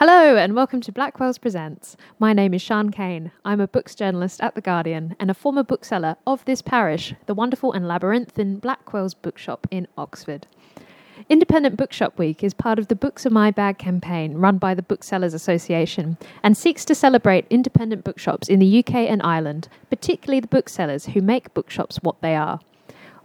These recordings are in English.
Hello and welcome to Blackwell's Presents. My name is Sian Cain. I'm a books journalist at The Guardian and a former bookseller of this parish, the wonderful and labyrinthine Blackwell's Bookshop in Oxford. Independent Bookshop Week is part of the Books Are My Bag campaign run by the Booksellers Association and seeks to celebrate independent bookshops in the UK and Ireland, particularly the booksellers who make bookshops what they are.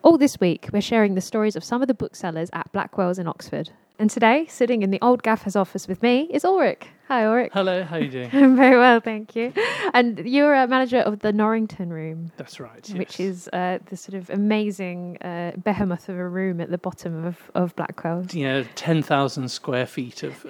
All this week, we're sharing the stories of some of the booksellers at Blackwell's in Oxford. And today, sitting in the old gaffer's office with me is Ulrich. Hi, Ulrich. Hello, how are you doing? I'm very well, thank you. And you're a manager of the Norrington Room. That's right, yes. Which is the sort of amazing behemoth of a room at the bottom of Blackwell. You know, 10,000 square feet of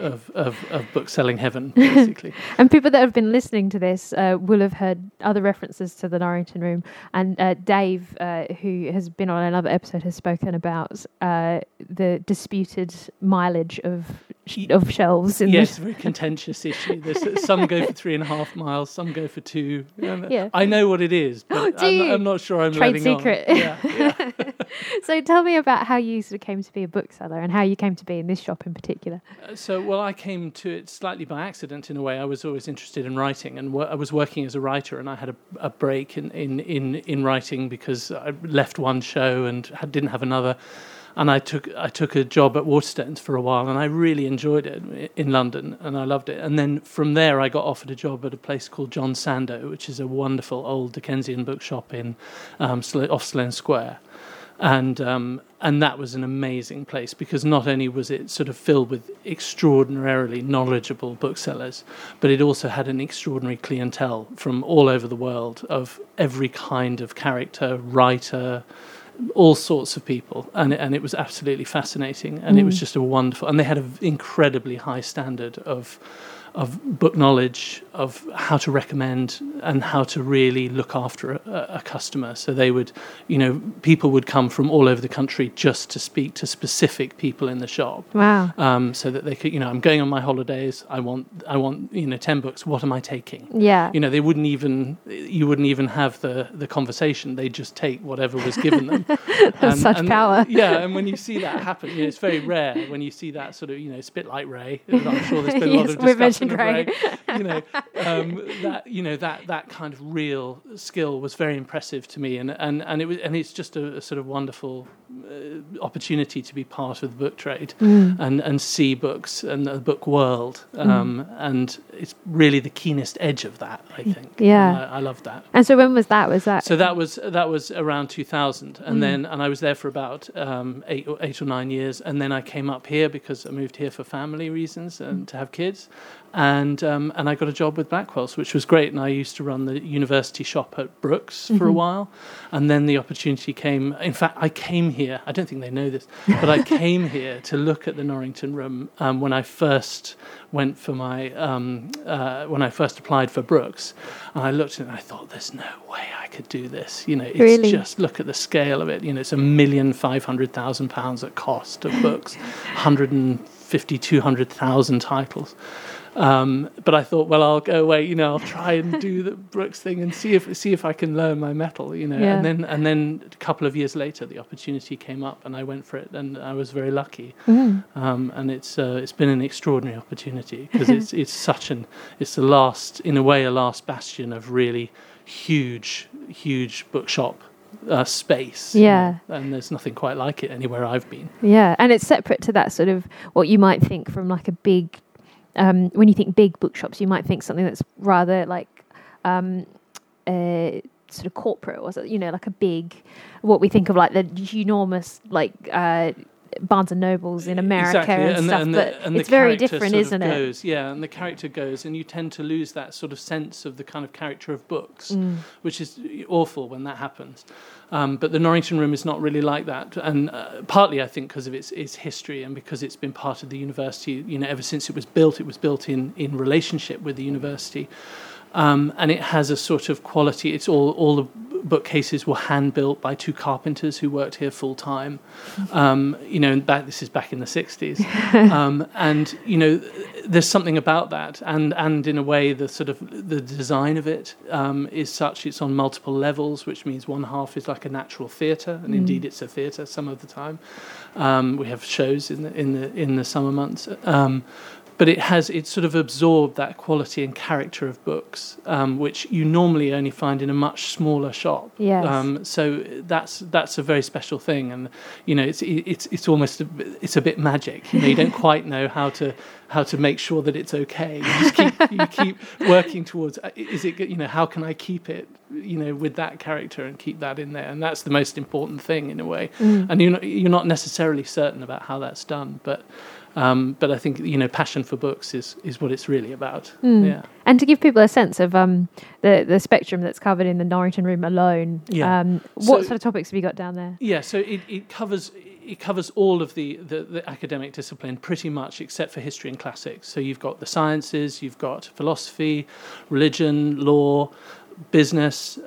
bookselling heaven, basically. And people that have been listening to this will have heard other references to the Norrington Room. And Dave, who has been on another episode, has spoken about the disputed mileage of shelves. Yes, very contentious issue. There's, some go for 3.5 miles, some go for 2. Yeah. I know what it is, but I'm not sure I'm letting secret. On. Trade secret. Yeah. So tell me about how you sort of came to be a bookseller and how you came to be in this shop in particular. Well, I came to it slightly by accident in a way. I was always interested in writing and I was working as a writer, and I had a break in writing because I left one show and didn't have another. And I took a job at Waterstones for a while, and I really enjoyed it in London, and I loved it. And then from there, I got offered a job at a place called John Sandoe, which is a wonderful old Dickensian bookshop in off Slane Square. And that was an amazing place because not only was it sort of filled with extraordinarily knowledgeable booksellers, but it also had an extraordinary clientele from all over the world of every kind of character, writer, all sorts of people, and it was absolutely fascinating, and it was just a wonderful, and they had an incredibly high standard of book knowledge, of how to recommend and how to really look after a customer. So they would, you know, people would come from all over the country just to speak to specific people in the shop. Wow. So that they could, you know, I'm going on my holidays, I want, you know, 10 books, what am I taking? Yeah. You know, you wouldn't even have the conversation. They'd just take whatever was given them. That's power. Yeah, and when you see that happen, you know, it's very rare when you see that sort of, you know, it's a bit like Ray. I'm sure there's been a lot of discussion. Right. You know, that kind of real skill was very impressive to me, and it's just a sort of wonderful opportunity to be part of the book trade and see books and the book world, and it's really the keenest edge of that, I think. Yeah, I love that. And so when was that? That was around 2000, and then I was there for about 8 or 9 years, and then I came up here because I moved here for family reasons and to have kids. And I got a job with Blackwell's, which was great. And I used to run the university shop at Brooks for a while. And then the opportunity came. In fact, I came here. I don't think they know this, but I came here to look at the Norrington Room when I first went for my when I first applied for Brooks. And I looked at it and I thought, there's no way I could do this. You know, it's really? Just look at the scale of it. You know, it's £1,500,000 at cost of books, 200,000 titles. But I thought, well, I'll go away, you know, I'll try and do the Brooks thing and see if I can learn my mettle, you know. Yeah. And then a couple of years later, the opportunity came up, and I went for it, and I was very lucky. And it's been an extraordinary opportunity because it's the last, in a way, a last bastion of really huge bookshop. Space, yeah, you know, and there's nothing quite like it anywhere I've been. Yeah, and it's separate to that sort of what you might think from like a big. When you think big bookshops, you might think something that's rather like sort of corporate, or you know, like a big. What we think of like the enormous like. Barnes and Nobles in America, exactly. And stuff, but it's very different, isn't it? Goes, yeah, and the character goes, and you tend to lose that sort of sense of the kind of character of books, which is awful when that happens. But the Norrington Room is not really like that, and partly I think because of its history and because it's been part of the university. You know, ever since it was built in relationship with the university. And it has a sort of quality. It's all the bookcases were hand built by two carpenters who worked here full time. You know, this is back in the 1960s, and you know, there's something about that. And in a way, the sort of the design of it is such. It's on multiple levels, which means one half is like a natural theatre, and indeed it's a theatre some of the time. We have shows in the summer months. But it's sort of absorbed that quality and character of books, which you normally only find in a much smaller shop. Yes. So that's a very special thing, and you know, it's almost it's a bit magic. You know, you don't quite know how to make sure that it's okay. You keep working towards, is it, you know, how can I keep it, you know, with that character and keep that in there, and that's the most important thing in a way. Mm. And you're not necessarily certain about how that's done, but I think, you know, passion for books is what it's really about. Mm. Yeah. And to give people a sense of the spectrum that's covered in the Norrington Room alone, yeah. What sort of topics have you got down there? Yeah, so it covers all of the academic discipline pretty much, except for history and classics. So you've got the sciences, you've got philosophy, religion, law, business,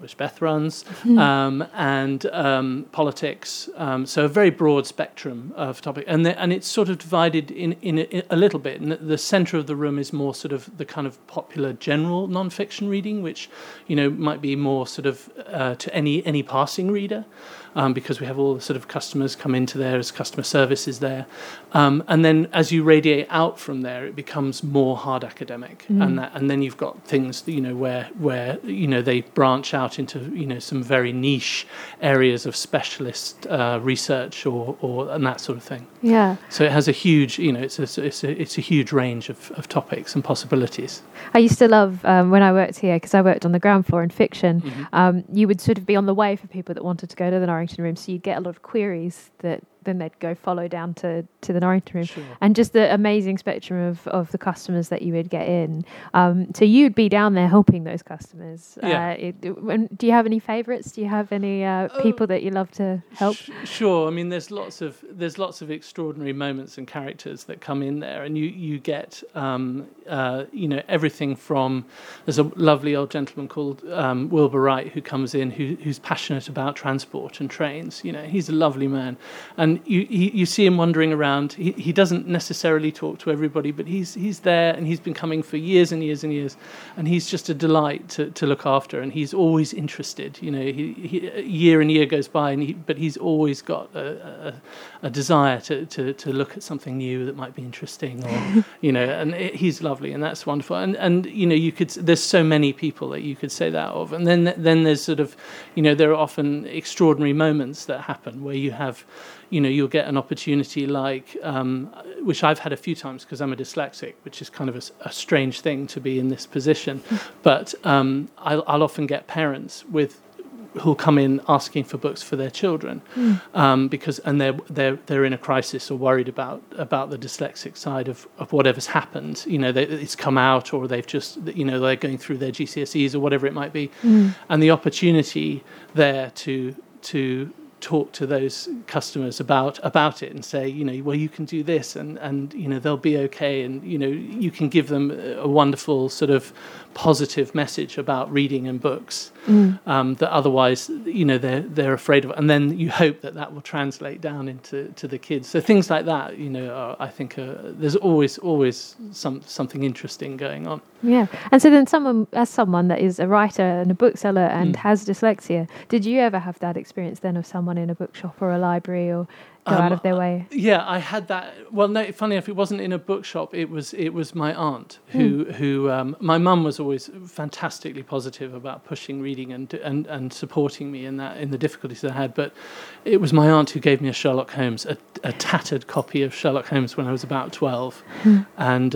which Beth runs, and politics. So a very broad spectrum of topic, and it's sort of divided in a little bit. And the centre of the room is more sort of the kind of popular general non-fiction reading, which, you know, might be more sort of to any passing reader. Because we have all the sort of customers come into there as customer service is there. And then as you radiate out from there, it becomes more hard academic. Mm. And then you've got things, you know, where you know, they branch out into, you know, some very niche areas of specialist research or and that sort of thing. Yeah. So it has a huge, you know, it's a huge range of topics and possibilities. I used to love when I worked here, because I worked on the ground floor in fiction, mm-hmm. You would sort of be on the way for people that wanted to go to the Norrington Room, so you'd get a lot of queries that then they'd go follow down to the Norrington Room. Sure. And just the amazing spectrum of the customers that you would get in. So you'd be down there helping those customers. Yeah. Do you have any favourites? Do you have any people that you love to help? Sure. I mean, there's lots of extraordinary moments and characters that come in there, and you get you know, everything from, there's a lovely old gentleman called Wilbur Wright who comes in, who's passionate about transport and trains. You know, he's a lovely man, and you see him wandering around. He doesn't necessarily talk to everybody, but he's there, and he's been coming for years and years and years, and he's just a delight to look after, and he's always interested. You know, he year and year goes by, but he's always got a desire to look at something new that might be interesting, or you know, and he's lovely, and that's wonderful. And you know, there's so many people that you could say that of, and then there's sort of, you know, there are often extraordinary moments that happen where you have, you know, you'll get an opportunity like, which I've had a few times because I'm a dyslexic, which is kind of a strange thing to be in this position. But I'll often get parents who'll come in asking for books for their children, because they're in a crisis or worried about the dyslexic side of whatever's happened. You know, it's come out, or they've just, you know, they're going through their GCSEs or whatever it might be, and the opportunity there to talk to those customers about it and say, you know, well, you can do this, and you know, they'll be okay, and you know, you can give them a wonderful sort of positive message about reading and books, that otherwise, you know, they're afraid of, and then you hope that will translate down into the kids. So things like that, you know, are, I think there's always something interesting going on. Yeah. And so then someone that is a writer and a bookseller and has dyslexia, did you ever have that experience then of someone in a bookshop or a library, or go out of their way? Yeah, I had that. Well, no, funny enough, it wasn't in a bookshop. It was my aunt who my mum was always fantastically positive about pushing reading and supporting me in the difficulties I had. But it was my aunt who gave me a Sherlock Holmes, a tattered copy of Sherlock Holmes when I was about 12, and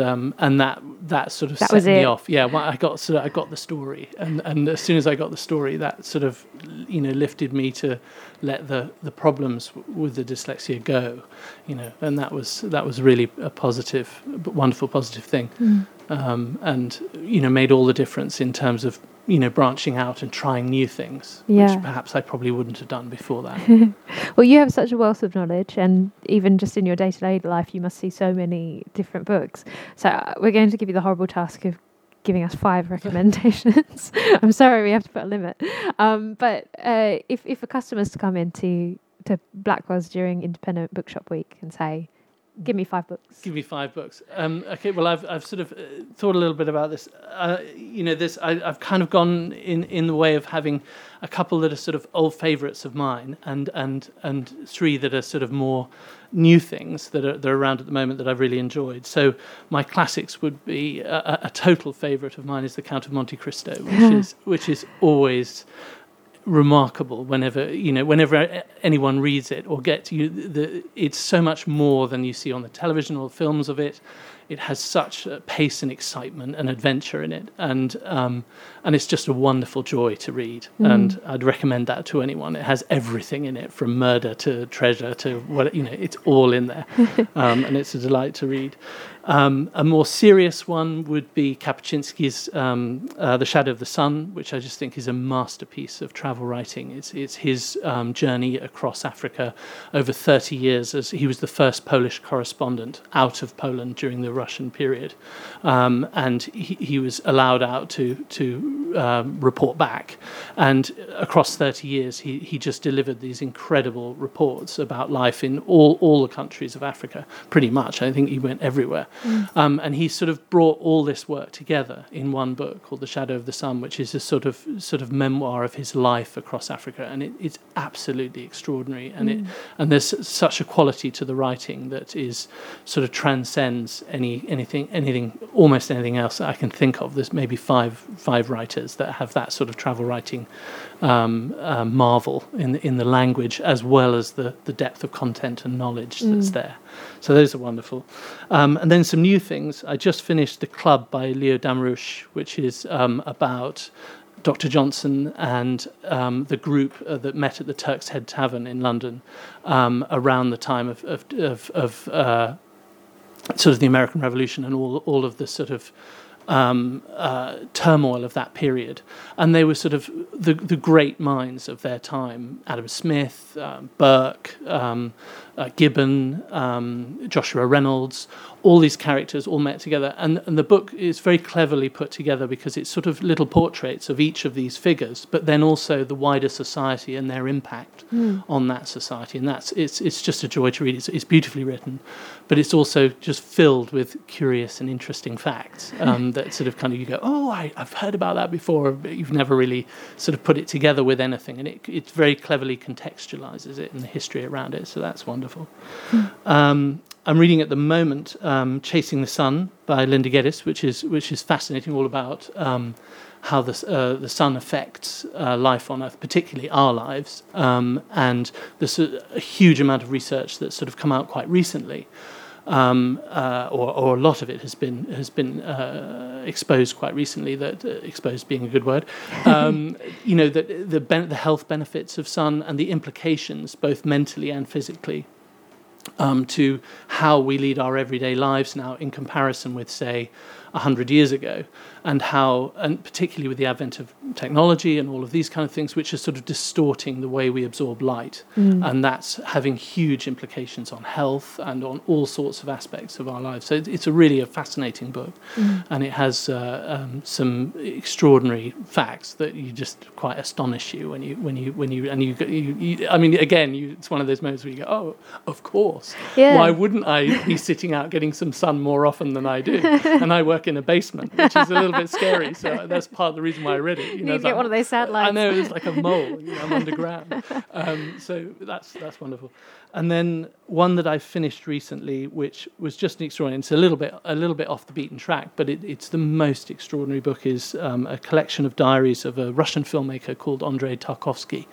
that sort of set me off. Yeah, well, I got the story, and as soon as I got the story, that sort of, you know, lifted me to let the problems with the dyslexia go, you know, and that was really a positive, wonderful positive thing, and you know, made all the difference in terms of, you know, branching out and trying new things, which perhaps I probably wouldn't have done before that. Well, you have such a wealth of knowledge, and even just in your day-to-day life, you must see so many different books. So we're going to give you the horrible task of giving us 5 recommendations. I'm sorry, we have to put a limit. But if a customer's to come in to Blackwell's during Independent Bookshop Week and say, Give me 5 books. Give me 5 books. Okay, well, I've sort of thought a little bit about this. I've kind of gone in the way of having a couple that are sort of old favourites of mine, and 3 that are sort of more new things that are around at the moment that I've really enjoyed. So my classics would be a total favourite of mine is The Count of Monte Cristo, which is always remarkable whenever anyone reads it or gets you it's so much more than you see on the television or films of it. It has such pace and excitement and adventure in it, and it's just a wonderful joy to read. And I'd recommend that to anyone. It has everything in it, from murder to treasure to it's all in there. And it's a delight to read. A more serious one would be Kapuscinski's The Shadow of the Sun, which I just think is a masterpiece of travel writing. It's his journey across Africa over 30 years, as he was the first Polish correspondent out of Poland during the Russian period. And he was allowed out to report back. And across 30 years, he just delivered these incredible reports about life in all the countries of Africa, pretty much. I think he went everywhere. And he sort of brought all this work together in one book called The Shadow of the Sun, which is a sort of memoir of his life across Africa, and it's absolutely extraordinary. And and there's such a quality to the writing that is sort of transcends almost anything else that I can think of. There's maybe five writers that have that sort of travel writing marvel in the language, as well as the depth of content and knowledge that's there. So those are wonderful. And then some new things. I just finished The Club by Leo Damrosch, which is about Dr. Johnson and the group that met at the Turks Head Tavern in London around the time of sort of the American Revolution and all of the sort of turmoil of that period. And they were sort of the great minds of their time: Adam Smith, Burke, Gibbon, Joshua Reynolds. All these characters all met together, and the book is very cleverly put together because it's sort of little portraits of each of these figures, but then also the wider society and their impact on that society. And it's just a joy to read. It's beautifully written, but it's also just filled with curious and interesting facts that sort of kind of you go, oh, I've heard about that before, but you've never really sort of put it together with anything. And it very cleverly contextualizes it and the history around it. So that's wonderful. I'm reading at the moment "Chasing the Sun" by Linda Geddes, which is fascinating, all about how the sun affects life on Earth, particularly our lives. And there's a huge amount of research that's sort of come out quite recently, or a lot of it has been exposed quite recently. That exposed being a good word, the health benefits of sun and the implications both mentally and physically. To how we lead our everyday lives now in comparison with, say, 100 years ago, and particularly with the advent of technology and all of these kind of things, which are sort of distorting the way we absorb light. And that's having huge implications on health and on all sorts of aspects of our lives. So it's really a fascinating book, and it has some extraordinary facts that you just quite astonish you when you I mean, again, it's one of those moments where you go, oh, of course, yeah. Why wouldn't I be sitting out getting some sun more often than I do? And I work in a basement, which is a little bit scary, so that's part of the reason why I read it. You need to get one of those satellites. I know, it's like a mole. I'm underground. So that's wonderful. And then one that I finished recently, which was just an extraordinary. It's a little bit off the beaten track, but it's the most extraordinary book. Is a collection of diaries of a Russian filmmaker called Andrei Tarkovsky,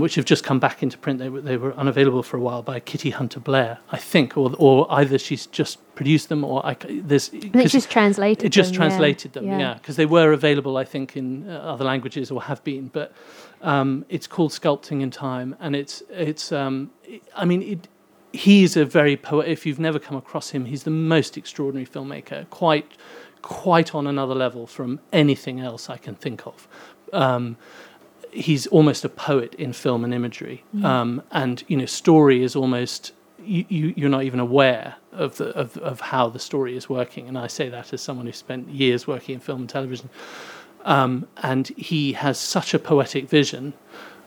which have just come back into print. They were unavailable for a while, by Kitty Hunter Blair, I think, or either she's just produced them or it just translated them, because they were available, I think, in other languages, or have been. But it's called Sculpting in Time, and he's a very poet. If you've never come across him, he's the most extraordinary filmmaker, quite on another level from anything else I can think of. He's almost a poet in film and imagery, and story is almost you're not even aware of how the story is working. And I say that as someone who spent years working in film and television, and he has such a poetic vision,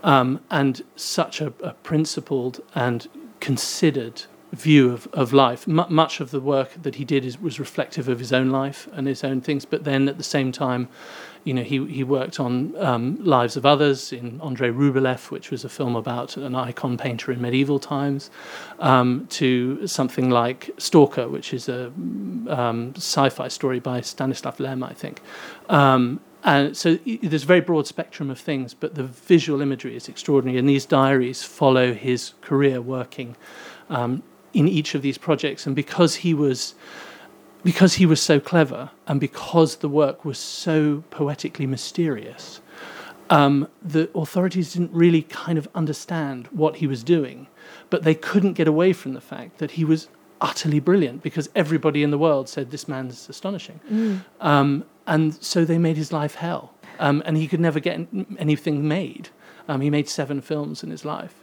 and such a principled and considered view of life. Much of the work that he did was reflective of his own life and his own things, but then at the same time, you know, he worked on Lives of Others in Andrei Rublev, which was a film about an icon painter in medieval times, to something like Stalker, which is a sci-fi story by Stanislaw Lem, I think. And so there's a very broad spectrum of things, but the visual imagery is extraordinary, and these diaries follow his career working in each of these projects. And because he was so clever, and because the work was so poetically mysterious, the authorities didn't really kind of understand what he was doing, but they couldn't get away from the fact that he was utterly brilliant, because everybody in the world said, this man's astonishing. And so they made his life hell, and he could never get anything made. He made 7 films in his life,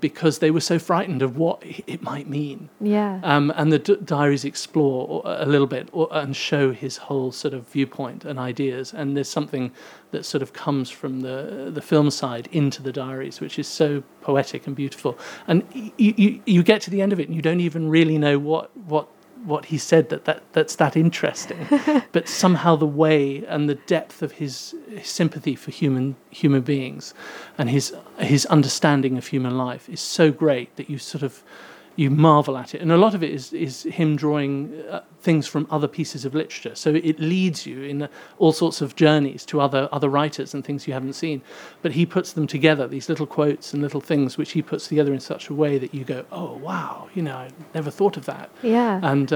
because they were so frightened of what it might mean. Yeah. And the diaries explore a little bit and show his whole sort of viewpoint and ideas. And there's something that sort of comes from the film side into the diaries, which is so poetic and beautiful. And you get to the end of it and you don't even really know what he said that's that interesting. But somehow the way and the depth of his sympathy for human beings and his understanding of human life is so great that you marvel at it. And a lot of it is him drawing things from other pieces of literature, so it leads you in all sorts of journeys to other writers and things you haven't seen, but he puts them together, these little quotes and little things which he puts together in such a way that you go, oh wow, you know, I never thought of that. Yeah. And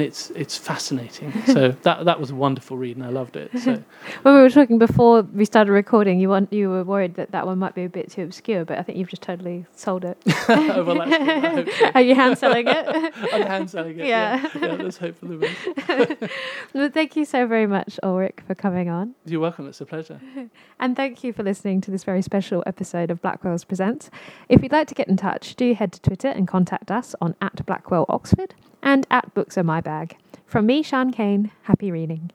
it's fascinating. So that was a wonderful read and I loved it. So when we were talking before we started recording, you were worried that one might be a bit too obscure, but I think you've just totally sold it. Well, that's good. I hope so. Are you hand-selling it? I'm hand-selling it, yeah. Let's hope for the best. Well, thank you so very much, Ulrich, for coming on. You're welcome. It's a pleasure. And thank you for listening to this very special episode of Blackwell's Presents. If you'd like to get in touch, do head to Twitter and contact us on @BlackwellOxford and @BooksAreMyBag. From me, Sian Cain, happy reading.